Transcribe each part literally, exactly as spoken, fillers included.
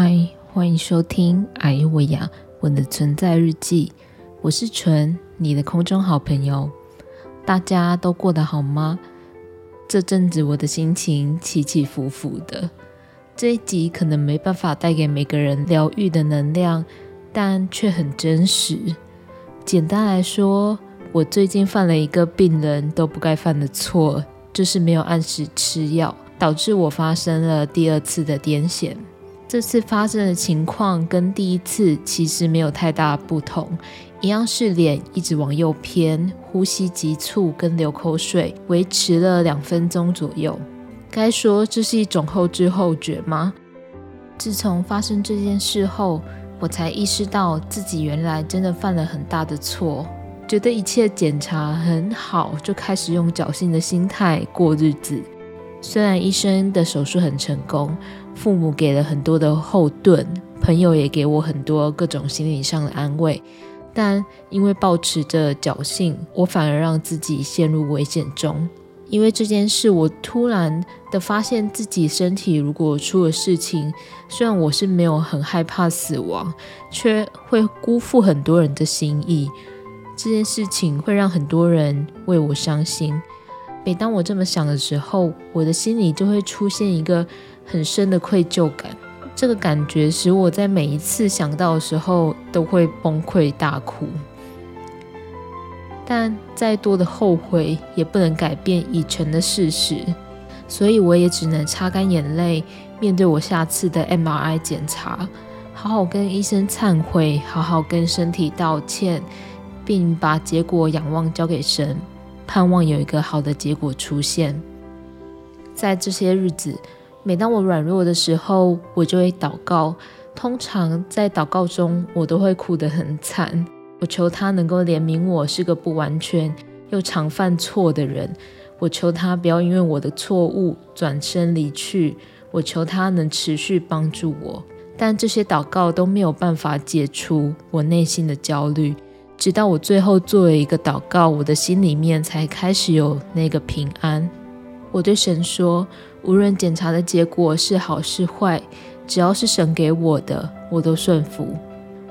嗨，欢迎收听艾薇娅我的存在日记，我是纯，你的空中好朋友。大家都过得好吗？这阵子我的心情起起伏伏的，这一集可能没办法带给每个人疗愈的能量，但却很真实。简单来说，我最近犯了一个病人都不该犯的错，就是没有按时吃药，导致我发生了第二次的癫痫。这次发生的情况跟第一次其实没有太大不同，一样是脸一直往右偏，呼吸急促跟流口水，维持了两分钟左右。该说这是一种后知后觉吗？自从发生这件事后，我才意识到自己原来真的犯了很大的错，觉得一切检查很好，就开始用侥幸的心态过日子。虽然医生的手术很成功，父母给了很多的后盾，朋友也给我很多各种心理上的安慰，但因为抱持着侥幸，我反而让自己陷入危险中。因为这件事，我突然的发现自己身体如果出了事情，虽然我是没有很害怕死亡，却会辜负很多人的心意。这件事情会让很多人为我伤心。每当我这么想的时候，我的心里就会出现一个很深的愧疚感，这个感觉使我在每一次想到的时候都会崩溃大哭。但再多的后悔也不能改变已成的事实，所以我也只能擦干眼泪，面对我下次的 M R I 检查，好好跟医生忏悔，好好跟身体道歉，并把结果仰望交给神，盼望有一个好的结果出现。在这些日子，每当我软弱的时候，我就会祷告，通常在祷告中我都会哭得很惨。我求他能够怜悯我是个不完全又常犯错的人，我求他不要因为我的错误转身离去，我求他能持续帮助我。但这些祷告都没有办法解除我内心的焦虑，直到我最后做了一个祷告，我的心里面才开始有那个平安。我对神说，无论检查的结果是好是坏，只要是神给我的，我都顺服。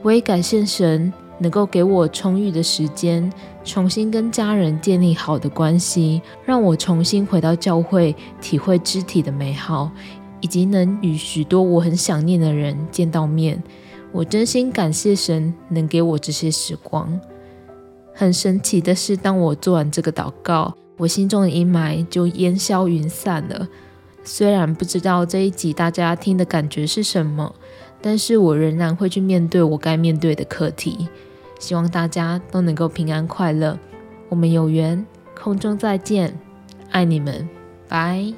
我也感谢神能够给我充裕的时间，重新跟家人建立好的关系，让我重新回到教会，体会肢体的美好，以及能与许多我很想念的人见到面。我真心感谢神能给我这些时光。很神奇的是，当我做完这个祷告，我心中的阴霾就烟消云散了。虽然不知道这一集大家听的感觉是什么，但是我仍然会去面对我该面对的课题。希望大家都能够平安快乐，我们有缘，空中再见，爱你们，拜。